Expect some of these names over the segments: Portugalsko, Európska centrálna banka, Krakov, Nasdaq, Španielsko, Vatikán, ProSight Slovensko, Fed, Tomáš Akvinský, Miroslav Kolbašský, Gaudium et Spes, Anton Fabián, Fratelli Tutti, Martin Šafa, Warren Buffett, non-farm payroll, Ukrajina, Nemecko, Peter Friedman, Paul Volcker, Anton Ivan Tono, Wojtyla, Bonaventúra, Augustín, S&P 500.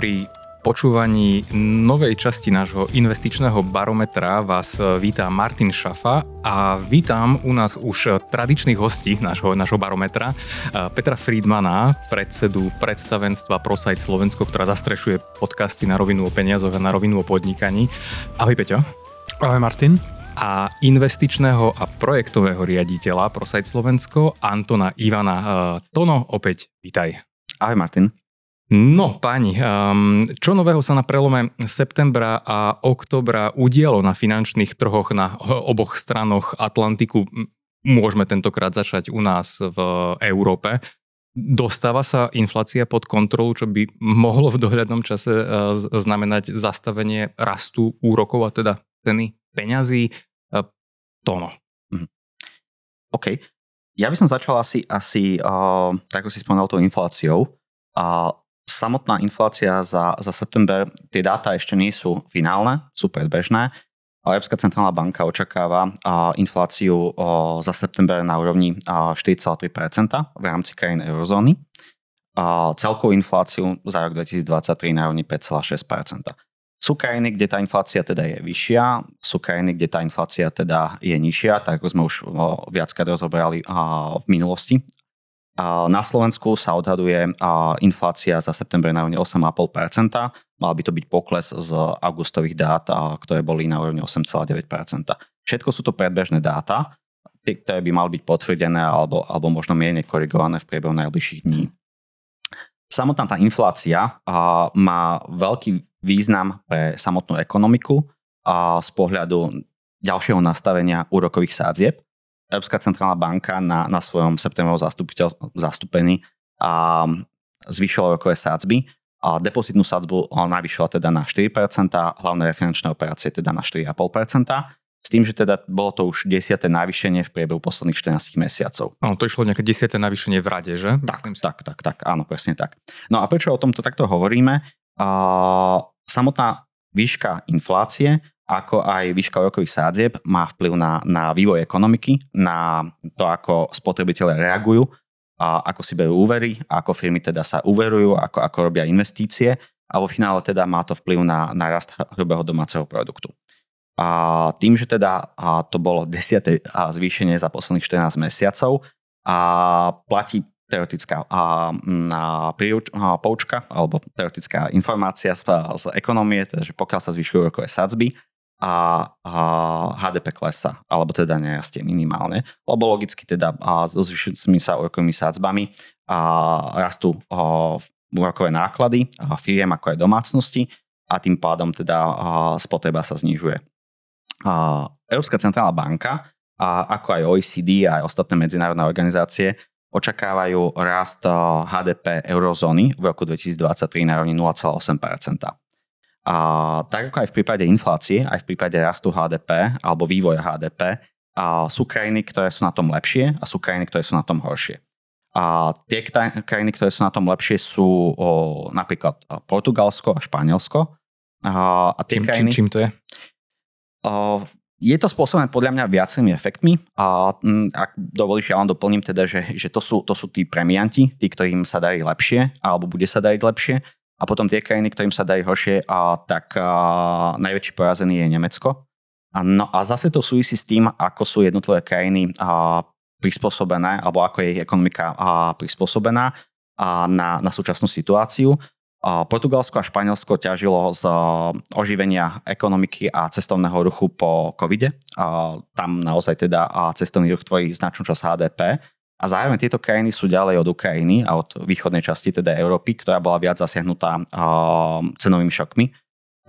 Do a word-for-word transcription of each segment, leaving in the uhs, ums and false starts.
Pri počúvaní novej časti nášho investičného barometra vás víta Martin Šafa a vítam u nás už tradičných hostí nášho, nášho barometra Petra Friedmana, predsedu predstavenstva ProSight Slovensko, ktorá zastrešuje podcasty Na rovinu o peniazoch a Na rovinu o podnikaní. Ahoj Peťo. Ahoj Martin. A investičného a projektového riaditeľa ProSight Slovensko Antona Ivana Tono. Opäť vítaj. Ahoj Martin. No páni, čo nového sa na prelome septembra a októbra udialo na finančných trhoch na oboch stranoch Atlantiku? Môžeme tentokrát začať u nás v Európe. Dostáva sa inflácia pod kontrolu, čo by mohlo v dohľadnom čase znamenať zastavenie rastu úrokov a teda ceny peňazí. Tono. OK. Ja by som začal asi, asi uh, tak ako si spomínal, tou infláciou. A uh, Samotná inflácia za, za september, tie dáta ešte nie sú finálne, sú predbežné. Európska centrálna banka očakáva infláciu za september na úrovni štyri celé tri percentá v rámci krajín eurozóny. Celkovú infláciu za rok dvetisíctridsaťtri na úrovni päť celé šesť percenta. Sú krajiny, kde tá inflácia teda je vyššia, sú krajiny, kde tá inflácia teda je nižšia, tak ako sme už viackrát rozoberali v minulosti. Na Slovensku sa odhaduje inflácia za september na úrovni osem celé päť percenta. Mal by to byť pokles z augustových dát, ktoré boli na úrovni osem celé deväť percenta. Všetko sú to predbežné dáta, ktoré by mali byť potvrdené alebo, alebo možno mierne korigované v priebehu najbližších dní. Samotná tá inflácia má veľký význam pre samotnú ekonomiku z pohľadu ďalšieho nastavenia úrokových sádzieb. Európska centrálna banka na, na svojom septembrovom zastúpení a zvýšila úrokové sádzby. A depozitnú sádzbu navýšila teda na štyri percentá, hlavné refinančné operácie teda na štyri celé päť percenta, s tým, že teda bolo to už desiate navýšenie v priebehu posledných štrnásť mesiacov. No, to išlo nejaké desiate navýšenie v rade, že? Tak, tak, tak, tak, áno, presne tak. No a prečo o tomto takto hovoríme? Uh, samotná výška inflácie ako aj výška úrokových sádzieb má vplyv na, na vývoj ekonomiky, na to, ako spotrebitelia reagujú, a ako si berú úvery, ako firmy teda sa úverujú, ako, ako robia investície a vo finále teda má to vplyv na, na rast hrubého domáceho produktu. A tým, že teda to bolo desiate zvýšenie za posledných štrnásť mesiacov a platí teoretická a, a, príruč, a, poučka alebo teoretická informácia z, z ekonomie, teda, že pokiaľ sa zvyšujú úrokové sadzby, a há dé pé klesa, alebo teda nerastie minimálne, lebo logicky teda so zvyšujúcimi sa úrokovými sádzbami a rastú úrokové náklady a firiem ako aj domácnosti a tým pádom teda spotreba sa znižuje. A Európska centrálna banka, a ako aj ó é cé dé a aj ostatné medzinárodné organizácie očakávajú rast há dé pé eurozóny v roku dvetisíctridsaťtri na rovni nula celé osem percenta. A tak ako aj v prípade inflácie, aj v prípade rastu há dé pé alebo vývoja há dé pé, a sú krajiny, ktoré sú na tom lepšie a sú krajiny, ktoré sú na tom horšie. A tie krajiny, ktoré sú na tom lepšie, sú o, napríklad Portugalsko a Španielsko. A, a tie čím, krajiny, čím, čím to je? O, je to spôsobené podľa mňa viacerými efektmi. A, ak dovolíš, ja len doplním teda, že, že to, sú, to sú tí premianti, tí, ktorým sa darí lepšie alebo bude sa dariť lepšie. A potom tie krajiny, ktorým sa dajú horšie, a, tak a, najväčší porazený je Nemecko. A, no, a zase to súvisí s tým, ako sú jednotlivé krajiny a, prispôsobené, alebo ako je ich ekonomika a, prispôsobená a, na, na súčasnú situáciu. A, Portugalsko a Španielsko ťažilo z a, oživenia ekonomiky a cestovného ruchu po covide. A, tam naozaj teda a, cestovný ruch tvorí značnú časť há dé pé. A zároveň tieto krajiny sú ďalej od Ukrajiny a od východnej časti teda Európy, ktorá bola viac zasiahnutá cenovými šokmi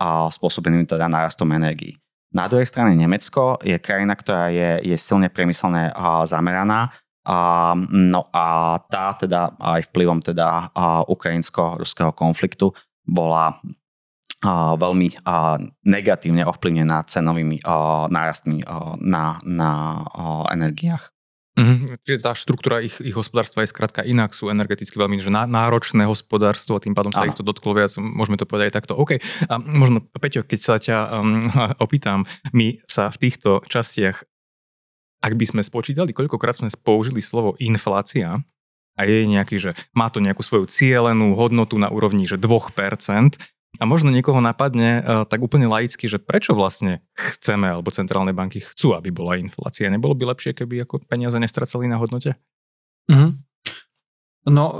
a spôsobenými teda nárastom energií. Na druhej strane Nemecko je krajina, ktorá je, je silne priemyselne zameraná, a, no a tá teda aj vplyvom teda ukrajinsko-ruského konfliktu bola veľmi negatívne ovplyvnená cenovými nárastmi na, na energiách. Mm-hmm. Čiže tá štruktúra ich, ich hospodárstva je skrátka inak, sú energeticky veľmi že ná, náročné hospodárstvo a tým pádom sa Aha. ich to dotklo viac, môžeme to povedať takto. OK, a možno Peťo, keď sa ťa um, opýtam, my sa v týchto častiach, ak by sme spočítali, koľkokrát sme použili slovo inflácia, a je nejaký, že má to nejakú svoju cielenú hodnotu na úrovni, že dva percentá, a možno niekoho napadne tak úplne laicky, že prečo vlastne chceme, alebo centrálne banky chcú, aby bola inflácia. Nebolo by lepšie, keby ako peniaze nestracali na hodnote? Mhm. No,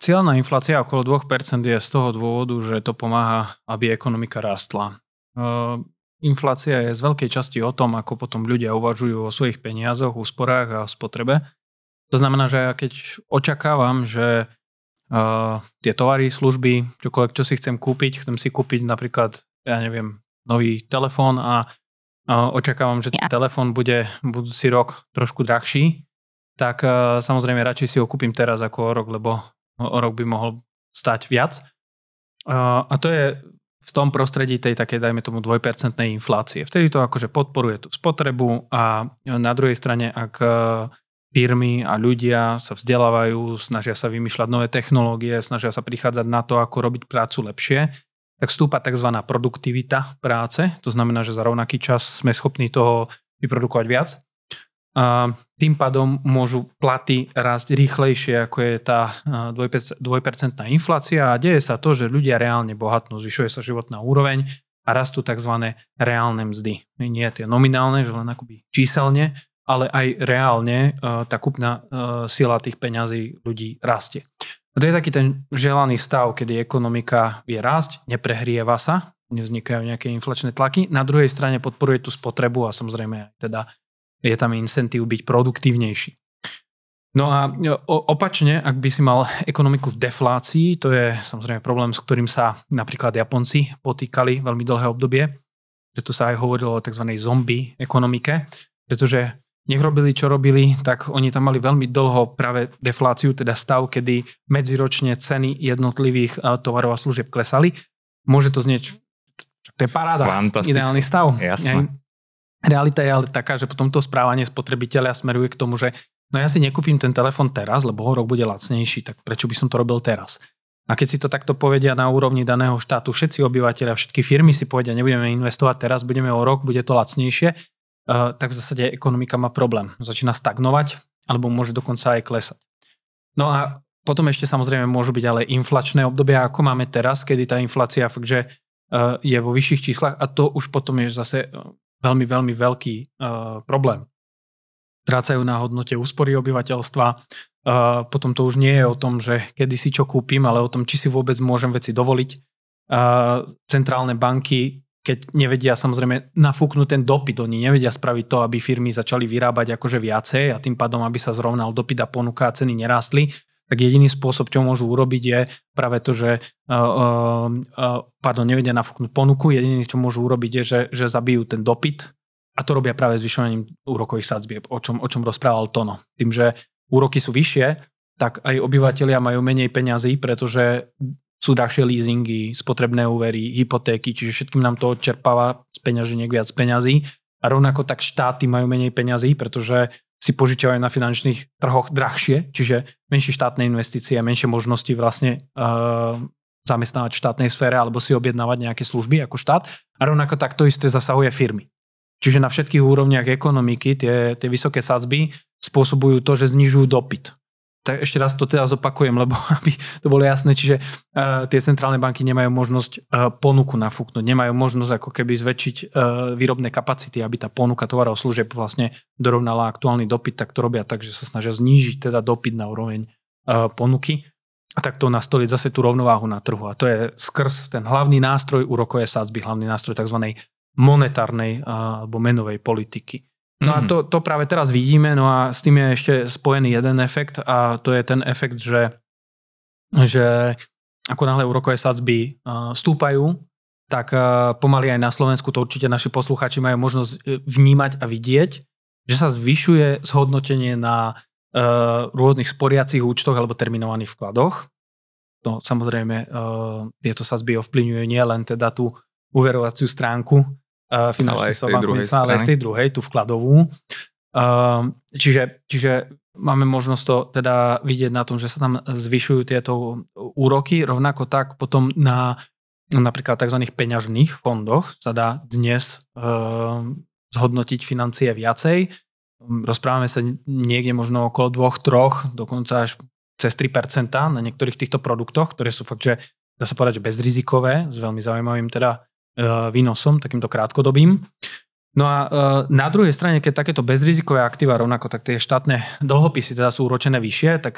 cieľná inflácia okolo dva percent je z toho dôvodu, že to pomáha, aby ekonomika rástla. Inflácia je z veľkej časti o tom, ako potom ľudia uvažujú o svojich peniazoch, úsporách a spotrebe. To znamená, že ja keď očakávam, že uh, tie tovary, služby, čokoľvek, čo si chcem kúpiť, chcem si kúpiť napríklad, ja neviem, nový telefón a uh, očakávam, že ten telefón bude budúci rok trošku drahší, tak uh, samozrejme radšej si ho kúpim teraz ako o rok, lebo o rok by mohol stať viac. Uh, a to je v tom prostredí tej takej, dajme tomu, dvojpercentnej inflácie. Vtedy to akože podporuje tú spotrebu a na druhej strane, ak firmy a ľudia sa vzdelávajú, snažia sa vymýšľať nové technológie, snažia sa prichádzať na to, ako robiť prácu lepšie, tak stúpa tzv. Produktivita práce. To znamená, že za rovnaký čas sme schopní toho vyprodukovať viac. A tým pádom môžu platy rásť rýchlejšie, ako je tá dvojpercentná inflácia, a deje sa to, že ľudia reálne bohatnú, zvyšuje sa životná úroveň a rastú tzv. Reálne mzdy. Nie tie nominálne, že len akoby číselne, ale aj reálne tá kupná sila tých peňazí ľudí rastie. A to je taký ten želaný stav, kedy ekonomika vie rásť, neprehrieva sa, nevznikajú nejaké inflačné tlaky, na druhej strane podporuje tú spotrebu a samozrejme aj teda je tam incentív byť produktívnejší. No a opačne, ak by si mal ekonomiku v deflácii, to je samozrejme problém, s ktorým sa napríklad Japonci potýkali veľmi dlhé obdobie, preto sa aj hovorilo o tzv. Zombie ekonomike, pretože nech robili, čo robili, tak oni tam mali veľmi dlho práve defláciu, teda stav, kedy medziročne ceny jednotlivých tovarov a služieb klesali. Môže to znieť, to je paráda, ideálny stav. Jasné. Realita je ale taká, že potom to správanie spotrebiteľa smeruje k tomu, že no ja si nekúpim ten telefon teraz, lebo ho rok bude lacnejší, tak prečo by som to robil teraz? A keď si to takto povedia na úrovni daného štátu, všetci obyvateľia, všetky firmy si povedia, nebudeme investovať teraz, budeme o rok, bude to lacnejšie, tak v zásade ekonomika má problém. Začína stagnovať, alebo môže dokonca aj klesať. No a potom ešte samozrejme môžu byť ale inflačné obdobia, ako máme teraz, kedy tá inflácia fakt, že je vo vyšších číslach, a to už potom je zase veľmi, veľmi veľký uh, problém. Strácajú na hodnote úspory obyvateľstva, uh, potom to už nie je o tom, že kedy si čo kúpim, ale o tom, či si vôbec môžem veci dovoliť. Uh, centrálne banky, keď nevedia samozrejme nafúknúť ten dopyt, oni nevedia spraviť to, aby firmy začali vyrábať akože viacej a tým pádom, aby sa zrovnal dopyt a ponuka a ceny nerástli, tak jediný spôsob, čo môžu urobiť, je práve to, že uh, uh, pardon, nevedia nafúknúť ponuku, jediný, čo môžu urobiť, je, že, že zabijú ten dopyt, a to robia práve zvyšovaním úrokových sadzieb, o čom, o čom rozprával Tono. Tým, že úroky sú vyššie, tak aj obyvateľia majú menej peňazí, pretože sú drahšie leasingy, spotrebné úvery, hypotéky, čiže všetkým nám to odčerpáva z peňaženiek viac peňazí, a rovnako tak štáty majú menej peňazí, pretože si požičiavajú na finančných trhoch drahšie, čiže menšie štátne investície a menšie možnosti vlastne e, zamestnávať v štátnej sfére alebo si objednávať nejaké služby ako štát. A rovnako tak to isté zasahuje firmy. Čiže na všetkých úrovniach ekonomiky tie, tie vysoké sadzby spôsobujú to, že znižujú dopyt. Tak ešte raz to teda zopakujem, lebo aby to bolo jasné, čiže uh, tie centrálne banky nemajú možnosť uh, ponuku nafúknuť, nemajú možnosť ako keby zväčšiť uh, výrobné kapacity, aby tá ponuka tovarov služieb vlastne dorovnala aktuálny dopyt, tak to robia tak, že sa snažia znížiť teda dopyt na úroveň uh, ponuky a takto nastoliť zase tú rovnováhu na trhu, a to je skrz ten hlavný nástroj úrokové sadzby, hlavný nástroj tzv. Monetárnej uh, alebo menovej politiky. No a to, to práve teraz vidíme, no a s tým je ešte spojený jeden efekt, a to je ten efekt, že, že ako náhle úrokové sadzby stúpajú, tak pomaly aj na Slovensku to určite naši poslucháči majú možnosť vnímať a vidieť, že sa zvyšuje zhodnotenie na rôznych sporiacich účtoch alebo terminovaných vkladoch. No samozrejme tieto sadzby ovplyvňujú nie len teda tú úverovaciu stránku, finančný bankovníctva, ale aj z tej druhej, tú vkladovú. Čiže, čiže máme možnosť to teda vidieť na tom, že sa tam zvyšujú tieto úroky. Rovnako tak potom na napríklad tzv. Peňažných fondoch sa dá dnes zhodnotiť financie viacej. Rozprávame sa niekde možno okolo dvoch, troch, dokonca až cez tri percentá na niektorých týchto produktoch, ktoré sú fakt, že dá sa povedať, že bezrizikové, s veľmi zaujímavým teda výnosom, takýmto krátkodobým. No a na druhej strane, keď takéto bezrizikové aktíva, rovnako tak tie štátne dlhopisy teda sú úročené vyššie, tak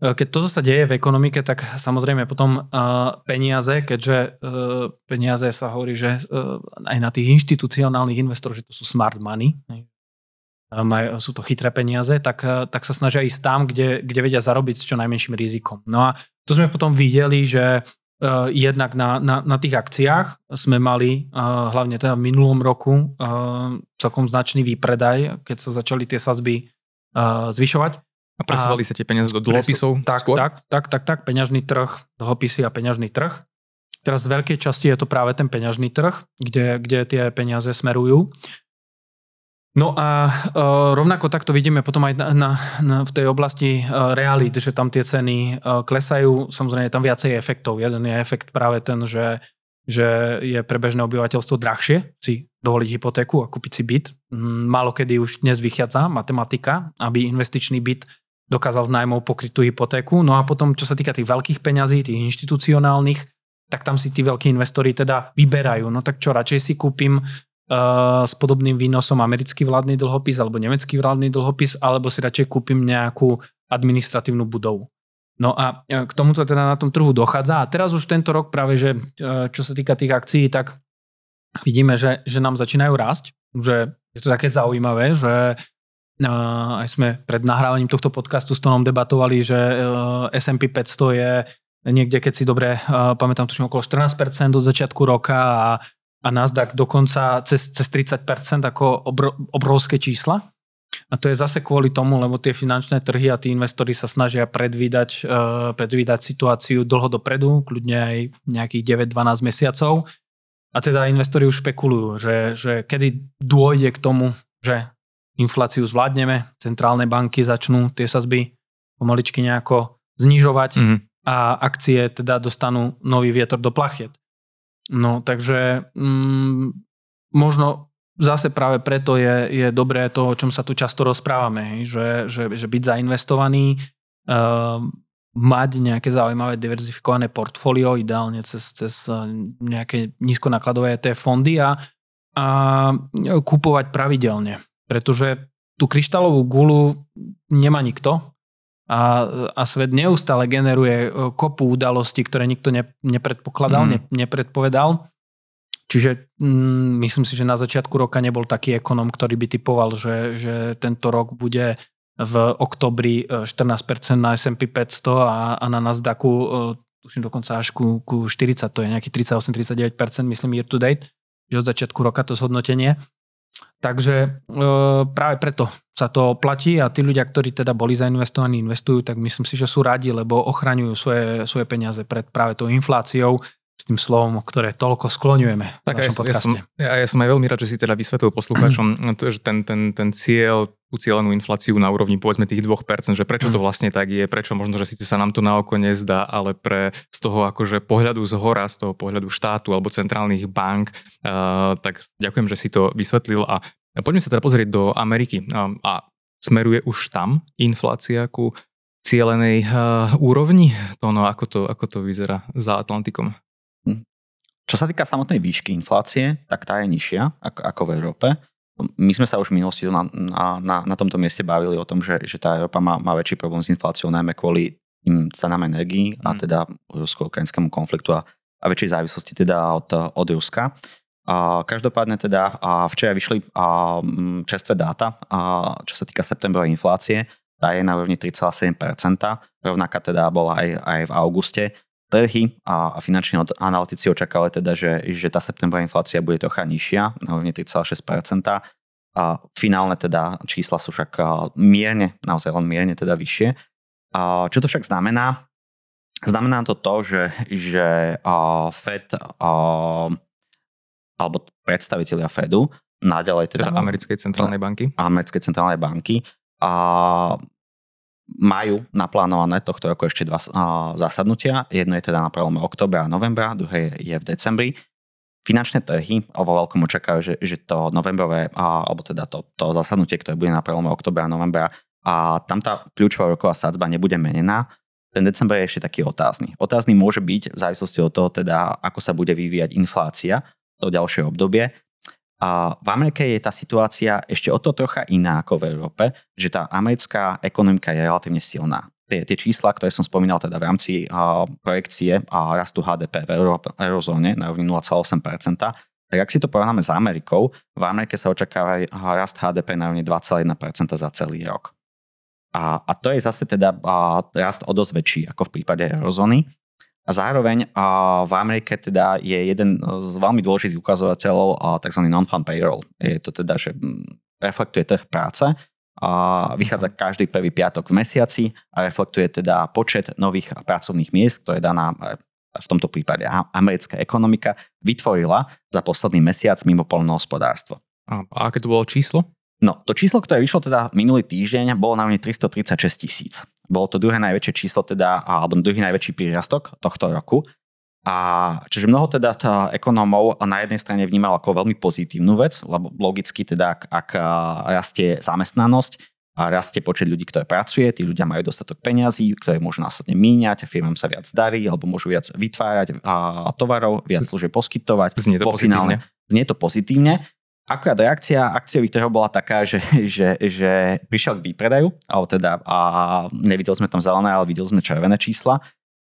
keď toto sa deje v ekonomike, tak samozrejme potom peniaze, keďže peniaze sa hovorí, že aj na tých inštitucionálnych investorov, že to sú smart money, sú to chytré peniaze, tak, tak sa snažia ísť tam, kde, kde vedia zarobiť s čo najmenším rizikom. No a to sme potom videli, že uh, jednak na, na, na tých akciách sme mali uh, hlavne teda v minulom roku uh, celkom značný výpredaj, keď sa začali tie sadzby uh, zvyšovať. A presúvali sa tie peniaze do dlhopisov? Tak, tak, tak, tak, tak, peňažný trh, dlhopisy a peňažný trh. Teraz z veľkej časti je to práve ten peňažný trh, kde, kde tie peniaze smerujú. No a uh, rovnako takto vidíme potom aj na, na, na, v tej oblasti uh, realít, že tam tie ceny uh, klesajú. Samozrejme je tam viacej efektov. Jeden je efekt práve ten, že, že je pre bežné obyvateľstvo drahšie si dovoliť hypotéku a kúpiť si byt. Málokedy už dnes vychádza matematika, aby investičný byt dokázal s nájmou pokryť tú hypotéku. No a potom, čo sa týka tých veľkých peňazí, tých inštitucionálnych, tak tam si tí veľkí investori teda vyberajú. No tak čo, radšej si kúpim s podobným výnosom americký vládny dlhopis alebo nemecký vládny dlhopis, alebo si radšej kúpim nejakú administratívnu budovu. No a k tomuto teda na tom trhu dochádza. A teraz už tento rok práve, že čo sa týka tých akcií, tak vidíme, že, že nám začínajú rásť. Že je to také zaujímavé, že aj sme pred nahrávaním tohto podcastu s Tonom debatovali, že es end pí päťsto je niekde, keď si dobre pamätám, tuším okolo štrnásť percent od začiatku roka a a Nasdaq dokonca cez, cez tridsať percent ako obro, obrovské čísla. A to je zase kvôli tomu, lebo tie finančné trhy a tí investori sa snažia predvídať, uh, predvídať situáciu dlho dopredu, kľudne aj nejakých deväť dvanásť mesiacov. A teda investori už špekulujú, že, že kedy dôjde k tomu, že infláciu zvládneme, centrálne banky začnú tie sadzby pomaličky nejako znižovať mm-hmm. a akcie teda dostanú nový vietor do plachiet. No, takže mm, možno zase práve preto je, je dobré to, o čom sa tu často rozprávame, že, že, že byť zainvestovaný, uh, mať nejaké zaujímavé diverzifikované portfólio, ideálne cez, cez nejaké nízkonákladové té fondy a, a kupovať pravidelne, pretože tú kryštálovú gulu nemá nikto. A, a svet neustále generuje kopu udalostí, ktoré nikto ne, nepredpokladal, mm. ne, nepredpovedal. Čiže mm, myslím si, že na začiatku roka nebol taký ekonom, ktorý by typoval, že, že tento rok bude v oktobri štrnásť percent na es end pí päťsto a, a na Nasdaqu tuším dokonca až ku, ku štyridsať, to je nejaký tridsaťosem tridsaťdeväť percent, myslím year to date, že od začiatku roka to zhodnotenie. Takže e, práve preto sa to platí a tí ľudia, ktorí teda boli zainvestovaní, investujú, tak myslím si, že sú radi, lebo ochraňujú svoje, svoje peniaze pred práve tou infláciou, tým slovom, ktoré toľko skloňujeme tak v našom ja, podcaste. Ja, ja som aj veľmi rád, že si teda vysvetlil poslucháčom ten, ten, ten cieľ, ucielenú infláciu na úrovni povedzme tých dve percentá, že prečo to vlastne tak je, prečo možno, že síce sa nám to na oko nezdá, ale pre z toho akože pohľadu zhora, z toho pohľadu štátu alebo centrálnych bank, uh, tak ďakujem, že si to vysvetlil a poďme sa teda pozrieť do Ameriky um, a smeruje už tam inflácia ku cielenej uh, úrovni? To no, ako to, ako to vyzerá za Atlantikom? Čo sa týka samotnej výšky inflácie, tak tá je nižšia ako v Európe. My sme sa už v minulosti na, na, na tomto mieste bavili o tom, že, že tá Európa má, má väčší problém s infláciou, najmä kvôli tým cenám energií a teda rusko-ukrajinskému konfliktu a, a väčšej závislosti teda od, od Ruska. A každopádne teda a včera vyšli a čerstvé dáta, a čo sa týka septembrovej inflácie, tá je na úrovni tri celé sedem percenta, rovnaká teda bola aj, aj v auguste. Trhy a finanční analytici očakávali teda, že, že tá septembrová inflácia bude trocha nižšia, na úrovni tri celé šesť percenta. A finálne teda čísla sú však mierne, naozaj len mierne teda vyššie. A čo to však znamená? Znamená to to, že, že Fed alebo predstavitelia Fedu naďalej teda, teda americkej centrálnej banky. Americkej centrálnej banky a majú naplánované tohto roku ešte dva zasadnutia. Jedno je teda na prelome októbra a novembra, druhé je v decembri. Finančné trhy vo veľkom očakajú, že, že to novembrové, alebo teda to, to zasadnutie, ktoré bude na prelome októbra a novembra, a tam tá kľúčová roková sadzba nebude menená. Ten december je ešte taký otázny. Otázny môže byť v závislosti od toho, teda, ako sa bude vyvíjať inflácia to ďalšie obdobie. A v Amerike je tá situácia ešte o to trocha iná ako v Európe, že tá americká ekonomika je relatívne silná. Tie, tie čísla, ktoré som spomínal teda v rámci a, projekcie a rastu há dé pé v Európe, eurozóne na rovni nula celá osem percenta, tak ak si to porovnáme s Amerikou, v Amerike sa očakáva rast há dé pé na rovni dva celá jedna percenta za celý rok. A, a to je zase teda a, rast o dosť väčší ako v prípade eurozóny. A zároveň a, v Amerike teda je jeden z veľmi dôležitých ukazovateľov a, tzv. non-farm payroll. Je to teda, že reflektuje trh práce, a vychádza každý prvý piatok v mesiaci a reflektuje teda počet nových pracovných miest, ktoré daná v tomto prípade americká ekonomika vytvorila za posledný mesiac mimo poľnohospodárstvo. A aké to bolo číslo? No, to číslo, ktoré vyšlo teda minulý týždeň, bolo na mne tristotridsaťšesť tisíc. Bolo to druhé najväčšie číslo, teda, alebo druhý najväčší prírastok tohto roku. A čiže mnoho teda tá ekonómov na jednej strane vnímalo ako veľmi pozitívnu vec, lebo logicky teda, ak, ak rastie zamestnanosť a rastie počet ľudí, ktoré pracuje, tí ľudia majú dostatok peňazí, ktoré môžu následne míňať, firmám sa viac darí, alebo môžu viac vytvárať a, tovarov, viac služieb poskytovať. Znie to po pozitívne. Znie to pozitívne. Akurát reakcia akciových trhov bola taká, že, že, že prišiel k výpredaju, alebo teda a nevidel sme tam zelené, ale videli sme červené čísla.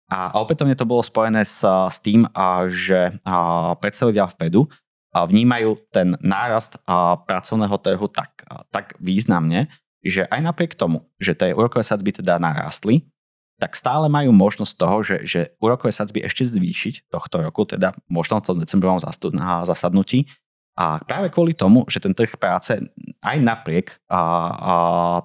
A opätovne to bolo spojené s, s tým, a, že a, predstavitelia Fedu a, vnímajú ten nárast a, pracovného trhu tak, a, tak významne, že aj napriek tomu, že tie úrokové sadzby teda narastli, tak stále majú možnosť toho, že, že úrokové sadzby ešte zvýšiť tohto roku, teda možno v tom decembrovom zasadnutí. A práve kvôli tomu, že ten trh práce aj napriek a, a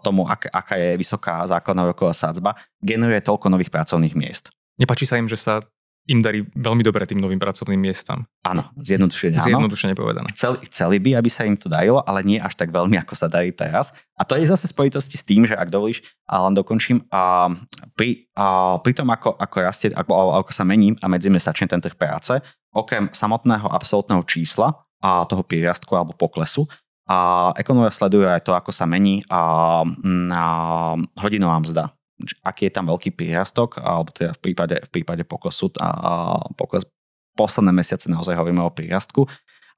tomu, ak, aká je vysoká základná úroková sadzba, generuje toľko nových pracovných miest. Nepáči sa im, že sa im darí veľmi dobre tým novým pracovným miestam. Áno, zjednodušene áno. Zjednodušene povedané. Chceli, chceli by, aby sa im to darilo, ale nie až tak veľmi, ako sa darí teraz. A to je zase spojitosti s tým, že ak dovolíš, a len dokončím, a pri, a pri tom, ako, ako rastie, ako, ako sa mení a medzimesačne ten trh práce, okrem samotného absolútneho čísla a toho prírastku alebo poklesu, a ekonomia sledujú aj to, ako sa mení a, a hodinová mzda. Aký je tam veľký prírastok, alebo teda v prípade, v prípade poklesu, a, a pokles posledné mesiace naozaj hovoríme o prírastku.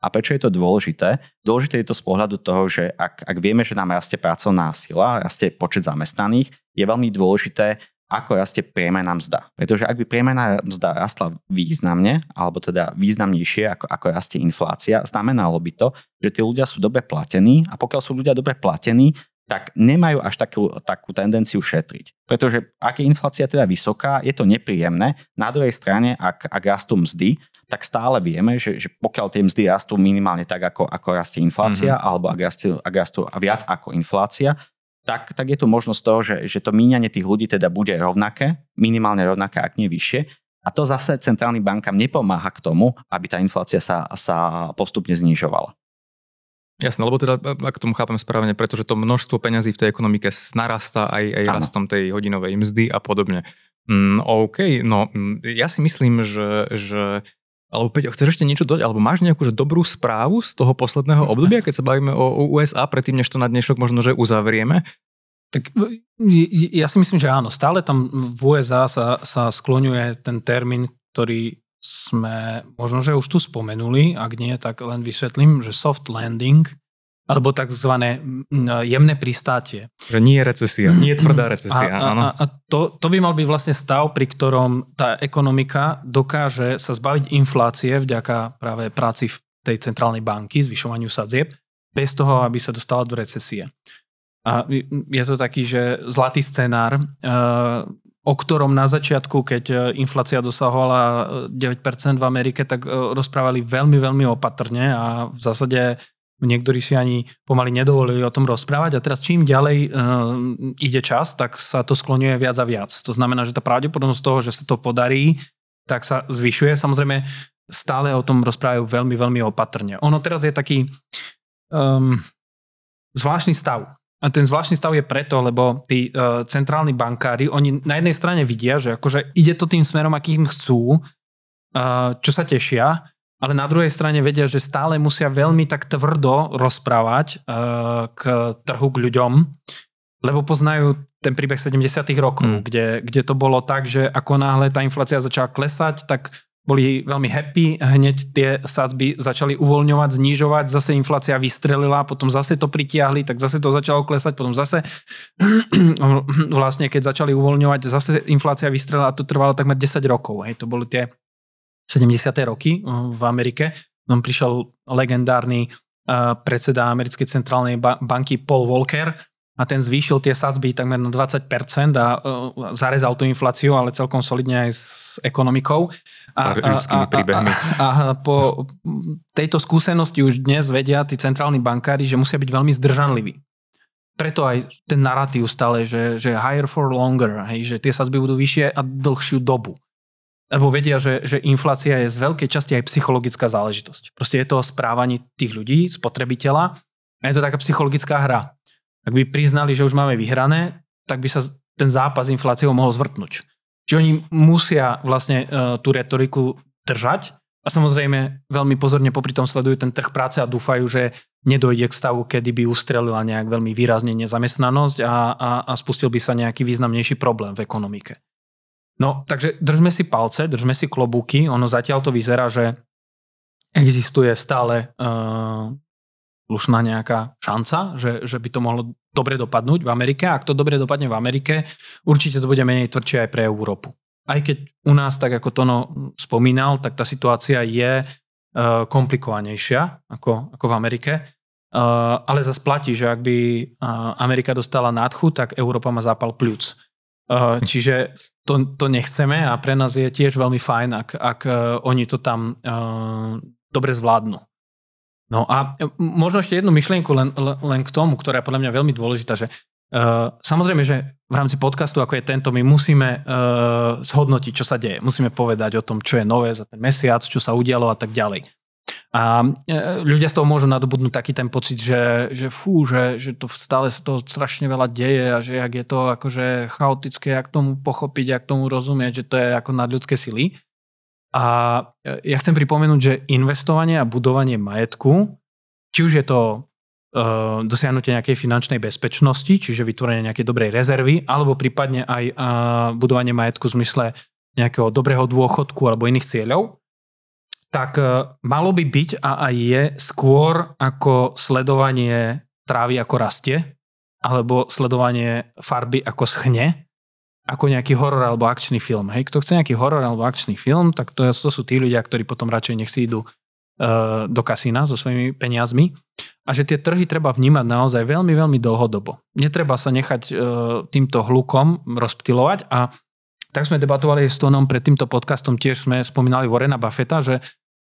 A prečo je to dôležité? Dôležité je to z pohľadu toho, že ak, ak vieme, že nám rastie pracovná sila, rastie počet zamestnaných, je veľmi dôležité, ako rastie priemerná mzda. Pretože ak by priemerná mzda rastla významne, alebo teda významnejšie, ako, ako rastie inflácia, znamenalo by to, že tí ľudia sú dobre platení a pokiaľ sú ľudia dobre platení, tak nemajú až takú, takú tendenciu šetriť. Pretože ak je inflácia teda vysoká, je to nepríjemné. Na druhej strane, ak, ak rastú mzdy, tak stále vieme, že, že pokiaľ tie mzdy rastú minimálne tak, ako, ako rastie inflácia, mm-hmm. alebo ak rastú, ak rastú viac ako inflácia, tak, tak je tu možnosť toho, že, že to míňanie tých ľudí teda bude rovnaké, minimálne rovnaké, ak nie vyššie. A to zase centrálnym bankám nepomáha k tomu, aby tá inflácia sa, sa postupne znižovala. Jasné, lebo teda, ak tomu chápem správne, pretože to množstvo peňazí v tej ekonomike narastá aj, aj rastom tej hodinovej mzdy a podobne. Mm, OK, no ja si myslím, že... že alebo Peťo, chceš ešte niečo dodať? Alebo máš nejakú že dobrú správu z toho posledného obdobia, keď sa bavíme o ú es á, predtým, než to na dnešok možno, že uzavrieme? Tak ja si myslím, že áno. Stále tam v ú es á sa, sa skloňuje ten termín, ktorý... sme možno, že už tu spomenuli, ak nie, tak len vysvetlím, že soft landing, alebo takzvané jemné pristátie. Že nie je recesia, nie je tvrdá recesia. A, áno. a, a to, to by mal byť vlastne stav, pri ktorom tá ekonomika dokáže sa zbaviť inflácie vďaka práve práci v tej centrálnej banky, zvyšovaniu sadzieb, bez toho, aby sa dostala do recesie. A je to taký, že zlatý scenár, o ktorom na začiatku, keď inflácia dosahovala deväť percent v Amerike, tak rozprávali veľmi, veľmi opatrne a v zásade niektorí si ani pomaly nedovolili o tom rozprávať. A teraz čím ďalej ide čas, tak sa to skloňuje viac a viac. To znamená, že tá pravdepodobnosť toho, že sa to podarí, tak sa zvyšuje. Samozrejme, stále o tom rozprávajú veľmi, veľmi opatrne. Ono teraz je taký um, zvláštny stav. A ten zvláštny stav je preto, lebo tí uh, centrálni bankári, oni na jednej strane vidia, že akože ide to tým smerom, akým chcú, uh, čo sa tešia, ale na druhej strane vedia, že stále musia veľmi tak tvrdo rozprávať uh, k trhu, k ľuďom, lebo poznajú ten príbeh sedemdesiatych rokov, mm. kde, kde to bolo tak, že ako náhle tá inflácia začala klesať, tak boli veľmi happy, hneď tie sadzby začali uvoľňovať, znižovať, zase inflácia vystrelila, potom zase to pritiahli, tak zase to začalo klesať, potom zase vlastne keď začali uvoľňovať, zase inflácia vystrelila a to trvalo takmer desať rokov. Hej. To boli tie sedemdesiate roky v Amerike. Tam prišiel legendárny predseda americkej centrálnej banky Paul Volcker a ten zvýšil tie sadzby takmer na dvadsať percent a zarezal tú infláciu, ale celkom solidne aj s ekonomikou. A, a, a, a, a, a po tejto skúsenosti už dnes vedia tí centrálni bankári, že musia byť veľmi zdržanliví. Preto aj ten narratív stále, že, že higher for longer, hej, že tie sadzby budú vyššie a dlhšiu dobu. Lebo vedia, že, že inflácia je z veľkej časti aj psychologická záležitosť. Proste je to správanie tých ľudí, spotrebiteľa a je to taká psychologická hra. Ak by priznali, že už máme vyhrané, tak by sa ten zápas s infláciou mohol zvrtnúť. Čiže oni musia vlastne uh, tú retoriku držať a samozrejme veľmi pozorne popri tom sledujú ten trh práce a dúfajú, že nedojde k stavu, kedy by ustrelila nejak veľmi výrazne nezamestnanosť a, a, a spustil by sa nejaký významnejší problém v ekonomike. No, takže držme si palce, držme si klobúky. Ono zatiaľ to vyzerá, že existuje stále uh, slušná nejaká šanca, že, že by to mohlo dobre dopadnúť v Amerike. Ak to dobre dopadne v Amerike, určite to bude menej tvrdšie aj pre Európu. Aj keď u nás, tak ako Tono spomínal, tak tá situácia je uh, komplikovanejšia ako, ako v Amerike. Uh, ale zase platí, že ak by uh, Amerika dostala nádchu, tak Európa má zápal pľúc. Uh, čiže to, to nechceme a pre nás je tiež veľmi fajn, ak, ak uh, oni to tam uh, dobre zvládnu. No a možno ešte jednu myšlienku len, len k tomu, ktorá je podľa mňa veľmi dôležitá, že uh, samozrejme, že v rámci podcastu, ako je tento, my musíme uh, zhodnotiť, čo sa deje. Musíme povedať o tom, čo je nové za ten mesiac, čo sa udialo a tak ďalej. A uh, ľudia z toho môžu nadobudnúť taký ten pocit, že, že fú, že, že to stále sa toho strašne veľa deje a že ak je to akože chaotické, jak tomu pochopiť, jak tomu rozumieť, že to je ako nadľudské sily. A ja chcem pripomenúť, že investovanie a budovanie majetku, či už je to e, dosiahnutie nejakej finančnej bezpečnosti, čiže vytvorenie nejakej dobrej rezervy, alebo prípadne aj e, budovanie majetku v zmysle nejakého dobrého dôchodku alebo iných cieľov, tak e, malo by byť a aj je skôr ako sledovanie trávy ako rastie, alebo sledovanie farby ako schne, ako nejaký horor alebo akčný film. Hej, kto chce nejaký horor alebo akčný film, tak to, to sú tí ľudia, ktorí potom radšej nech si idú uh, do kasína so svojimi peniazmi. A že tie trhy treba vnímať naozaj veľmi, veľmi dlhodobo. Netreba sa nechať uh, týmto hlukom rozptylovať. A tak sme debatovali s Tonom pred týmto podcastom, tiež sme spomínali Warrena Buffetta, že,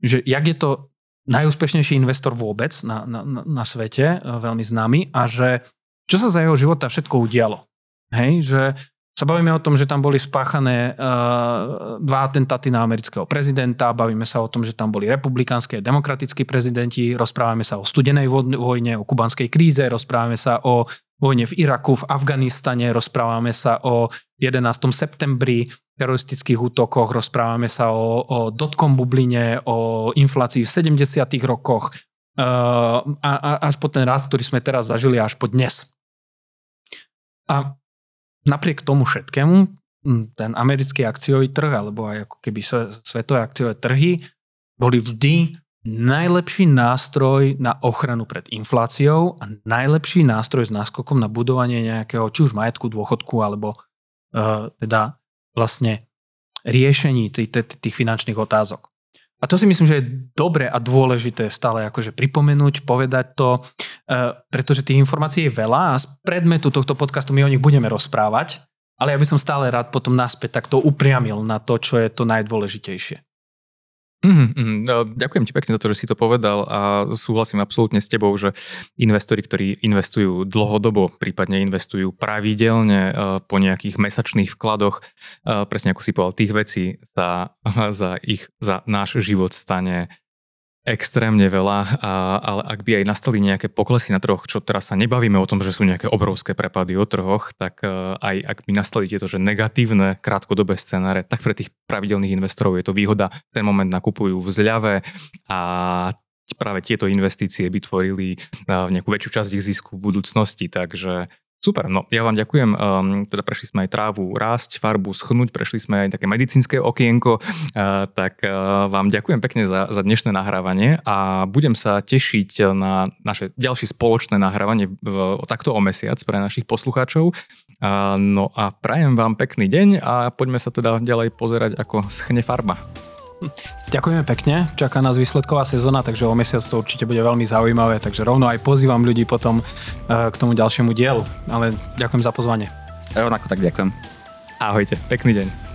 že jak je to najúspešnejší investor vôbec na, na, na svete, uh, veľmi známy, a že čo sa za jeho života všetko udialo. Hej, že sa bavíme o tom, že tam boli spáchané uh, dva atentáty na amerického prezidenta, bavíme sa o tom, že tam boli republikánske a demokratickí prezidenti, rozprávame sa o studenej vojne, o kubanskej kríze, rozprávame sa o vojne v Iraku, v Afganistane, rozprávame sa o jedenásteho septembri, teroristických útokoch, rozprávame sa o, o dotcom bubline, o inflácii v sedemdesiatych rokoch uh, a, a až po ten rast, ktorý sme teraz zažili, až po dnes. A napriek tomu všetkému, ten americký akciový trh, alebo aj ako keby svetové akciové trhy, boli vždy najlepší nástroj na ochranu pred infláciou a najlepší nástroj s náskokom na budovanie nejakého, či už majetku, dôchodku, alebo uh, teda vlastne riešení t- t- tých finančných otázok. A to si myslím, že je dobre a dôležité stále akože pripomenúť, povedať to, pretože tých informácií je veľa a z predmetu tohto podcastu my o nich budeme rozprávať, ale ja by som stále rád potom naspäť takto upriamil na to, čo je to najdôležitejšie. Mm, mm, ďakujem ti pekne za to, že si to povedal a súhlasím absolútne s tebou, že investori, ktorí investujú dlhodobo, prípadne investujú pravidelne po nejakých mesačných vkladoch, presne ako si povedal, tých vecí za, za, ich, za náš život stane extrémne veľa, a, ale ak by aj nastali nejaké poklesy na trhoch, čo teraz sa nebavíme o tom, že sú nejaké obrovské prepady o trhoch, tak aj ak by nastali tieto že negatívne krátkodobé scenáre, tak pre tých pravidelných investorov je to výhoda. Ten moment nakupujú v zľave a práve tieto investície by tvorili nejakú väčšiu časť ich zisku v budúcnosti, takže Super, no ja vám ďakujem. Um, teda prešli sme aj trávu rásť, farbu schnúť, prešli sme aj také medicínske okienko, uh, tak uh, vám ďakujem pekne za, za dnešné nahrávanie a budem sa tešiť na naše ďalšie spoločné nahrávanie v, takto o mesiac pre našich poslucháčov. Uh, no a prajem vám pekný deň a poďme sa teda ďalej pozerať, ako schne farba. Ďakujeme pekne, čaká nás výsledková sezóna, takže o mesiac to určite bude veľmi zaujímavé, takže rovno aj pozývam ľudí potom k tomu ďalšiemu dielu, ale ďakujem za pozvanie. Rovnako tak ďakujem. Ahojte, pekný deň.